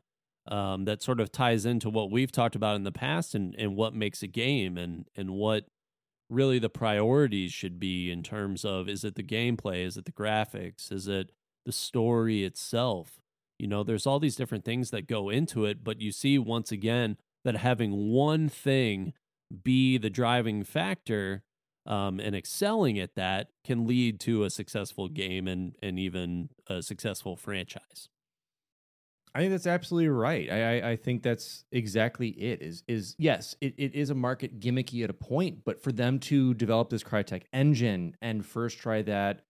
Um, that sort of ties into what we've talked about in the past and, and what makes a game and, and what really the priorities should be in terms of, is it the gameplay? Is it the graphics? Is it the story itself? You know, there's all these different things that go into it, but you see once again that having one thing be the driving factor um, and excelling at that can lead to a successful game and, and even a successful franchise. I think that's absolutely right. I, I I think that's exactly it. Is is yes, it, it is a market gimmicky at a point, but for them to develop this Crytek engine and first try that,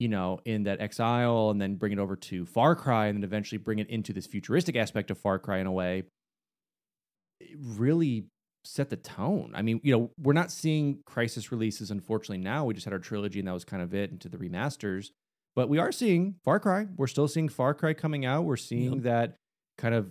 you know, in that Exile and then bring it over to Far Cry and then eventually bring it into this futuristic aspect of Far Cry in a way, it really set the tone. I mean, you know, we're not seeing Crysis releases, unfortunately, now. We just had our trilogy and that was kind of it into the remasters. But we are seeing Far Cry. We're still seeing Far Cry coming out. We're seeing yep. that kind of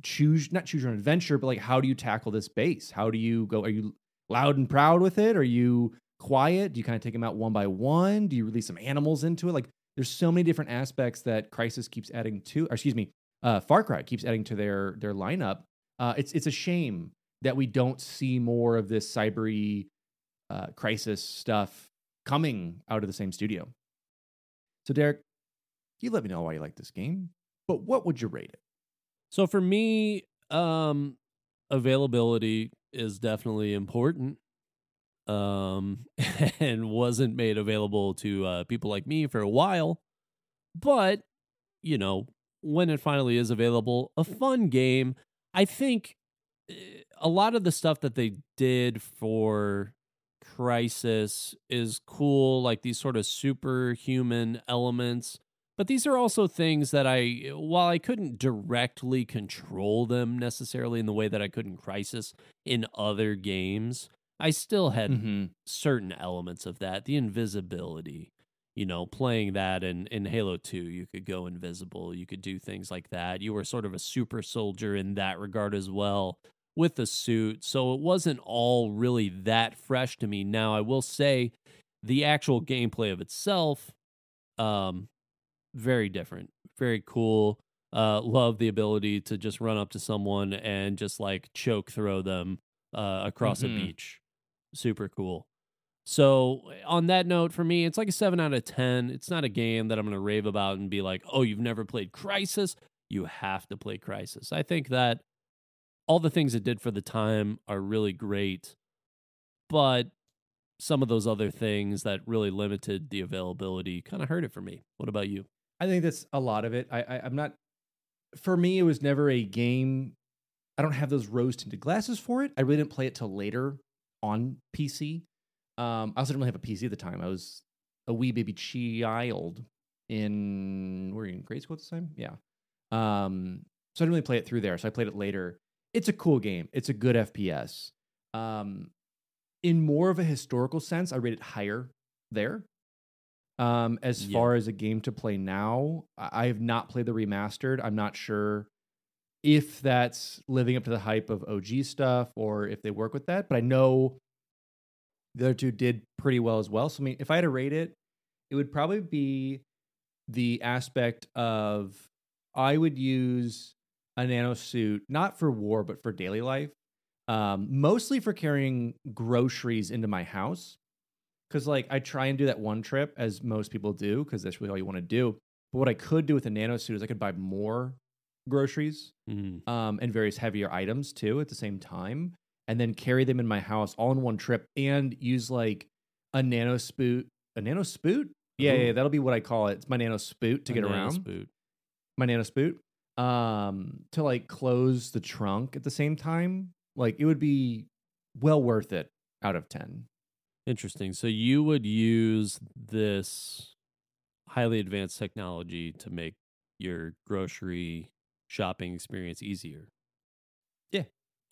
choose, not choose your own adventure, but like, how do you tackle this base? How do you go? Are you loud and proud with it? Are you quiet? Do you kind of take them out one by one? Do you release some animals into it? Like, there's so many different aspects that Crysis keeps adding to, or excuse me, uh, Far Cry keeps adding to their their lineup. Uh, it's it's a shame that we don't see more of this cyber-y uh, Crysis stuff coming out of the same studio. So, Derek, you let me know why you like this game, but what would you rate it? So, for me, um, availability is definitely important um, and wasn't made available to uh, people like me for a while. But, you know, when it finally is available, a fun game. I think a lot of the stuff that they did for Crysis is cool, like these sort of superhuman elements, but these are also things that I, while I couldn't directly control them necessarily in the way that I could in Crysis in other games, I still had mm-hmm. certain elements of that. The invisibility, you know, playing that in, in Halo two, you could go invisible, you could do things like that. You were sort of a super soldier in that regard as well, with the suit, so it wasn't all really that fresh to me. Now, I will say the actual gameplay of itself, um, very different, very cool. uh, love the ability to just run up to someone and just like choke throw them uh, across mm-hmm. a beach. Super cool. So on that note, for me, it's like a seven out of ten. It's not a game that I'm going to rave about and be like, oh, you've never played Crysis. You have to play Crysis. I think that all the things it did for the time are really great, but some of those other things that really limited the availability kind of hurt it for me. What about you? I think that's a lot of it. I, I, I'm not, for me, it was never a game. I don't have those rose tinted glasses for it. I really didn't play it till later on P C. Um, I also didn't really have a P C at the time. I was a wee baby child in, were you in grade school at the time? Yeah. Um, so I didn't really play it through there. So I played it later. It's a cool game. It's a good F P S. Um, in more of a historical sense, I rate it higher there. Um, as yeah. far as a game to play now, I have not played the remastered. I'm not sure if that's living up to the hype of O G stuff or if they work with that, but I know the other two did pretty well as well. So, I mean, if I had to rate it, it would probably be the aspect of I would use a nano suit, not for war, but for daily life. Um, mostly for carrying groceries into my house. Because, like, I try and do that one trip, as most people do, because that's really all you want to do. But what I could do with a nano suit is I could buy more groceries mm. um, and various heavier items, too, at the same time, and then carry them in my house all in one trip and use, like, a nano spoot. A nano spoot? Yeah, yeah, yeah, that'll be what I call it. It's my nano spoot to a get nano around. Spoot. My nano spoot. Um, to, like, close the trunk at the same time. Like, it would be well worth it out of ten. Interesting. So you would use this highly advanced technology to make your grocery shopping experience easier? Yeah,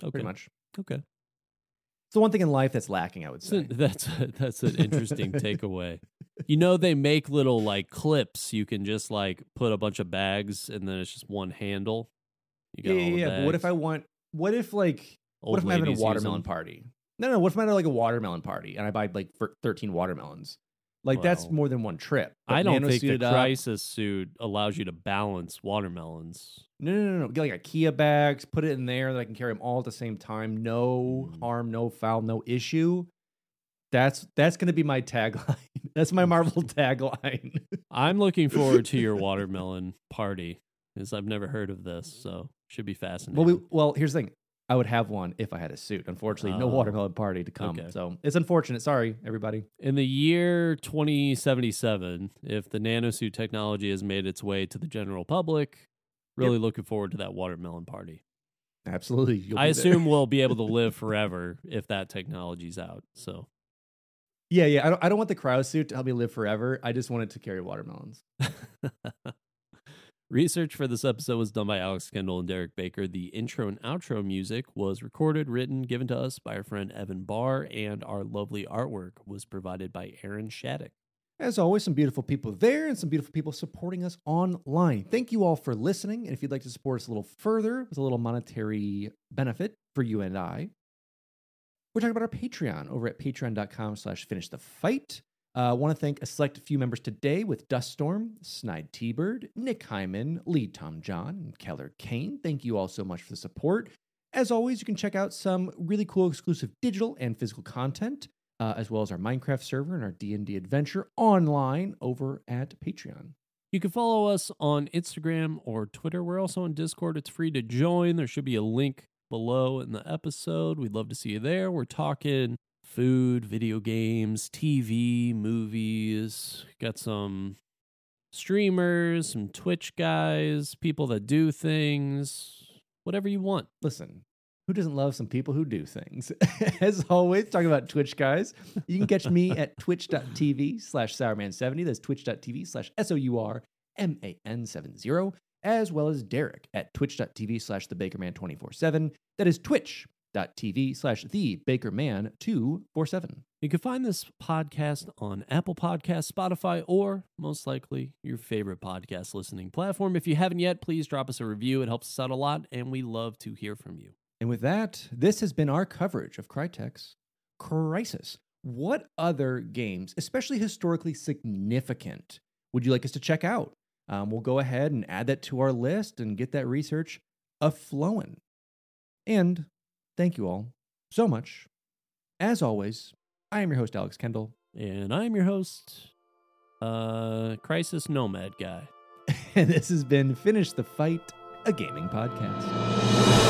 okay. Pretty much. Okay. It's the one thing in life that's lacking, I would say. That's, a, that's an interesting takeaway. You know, they make little, like, clips. You can just, like, put a bunch of bags, and then it's just one handle. You got yeah, all the yeah, bags. But what if I want... What if, like... Old what if I'm having a watermelon party? No, no. What if I'm at like a watermelon party and I buy like thirteen watermelons? Like, well, that's more than one trip. But I don't think the Crysis suit allows you to balance watermelons. No, no, no, no. Get like IKEA bags, put it in there that I can carry them all at the same time. No mm. harm, no foul, no issue. That's that's going to be my tagline. That's my Marvel tagline. I'm looking forward to your watermelon party because I've never heard of this, so should be fascinating. Well, we, well, here's the thing. I would have one if I had a suit. Unfortunately, oh. no watermelon party to come. Okay. So it's unfortunate. Sorry, everybody. In the year twenty seventy-seven, if the nanosuit technology has made its way to the general public, really yep. looking forward to that watermelon party. Absolutely. I assume we'll be able to live forever if that technology's out. So, yeah, yeah. I don't, I don't want the cryo suit to help me live forever. I just want it to carry watermelons. Research for this episode was done by Alex Kendall and Derek Baker. The intro and outro music was recorded, written, given to us by our friend Evan Barr, and our lovely artwork was provided by Aaron Shattuck. As always, some beautiful people there and some beautiful people supporting us online. Thank you all for listening, and if you'd like to support us a little further with a little monetary benefit for you and I, we're talking about our Patreon over at patreon.com slash finish the fight. I uh, want to thank a select few members today with Duststorm, Snide T-Bird, Nick Hyman, Lee Tom John, and Keller Kane. Thank you all so much for the support. As always, you can check out some really cool exclusive digital and physical content, uh, as well as our Minecraft server and our D and D adventure online over at Patreon. You can follow us on Instagram or Twitter. We're also on Discord. It's free to join. There should be a link below in the episode. We'd love to see you there. We're talking food, video games, T V, movies. Got some streamers, some Twitch guys, people that do things, whatever you want. Listen, who doesn't love some people who do things? As always, talking about Twitch guys, you can catch me at twitch.tv slash sourman70. That's twitch.tv slash S O U R M A N seven zero, as well as Derek at twitch.tv slash thebakerman247. That is Twitch. TV slash the Bakerman two four seven. You can find this podcast on Apple Podcasts, Spotify, or most likely your favorite podcast listening platform. If you haven't yet, please drop us a review. It helps us out a lot, and we love to hear from you. And with that, this has been our coverage of Crytek's Crysis. What other games, especially historically significant, would you like us to check out? Um, we'll go ahead and add that to our list and get that research a-flowing. And thank you all so much. As always, I am your host, Alex Kendall. And I am your host, uh, Crysis Nomad Guy. And this has been Finish the Fight, a gaming podcast.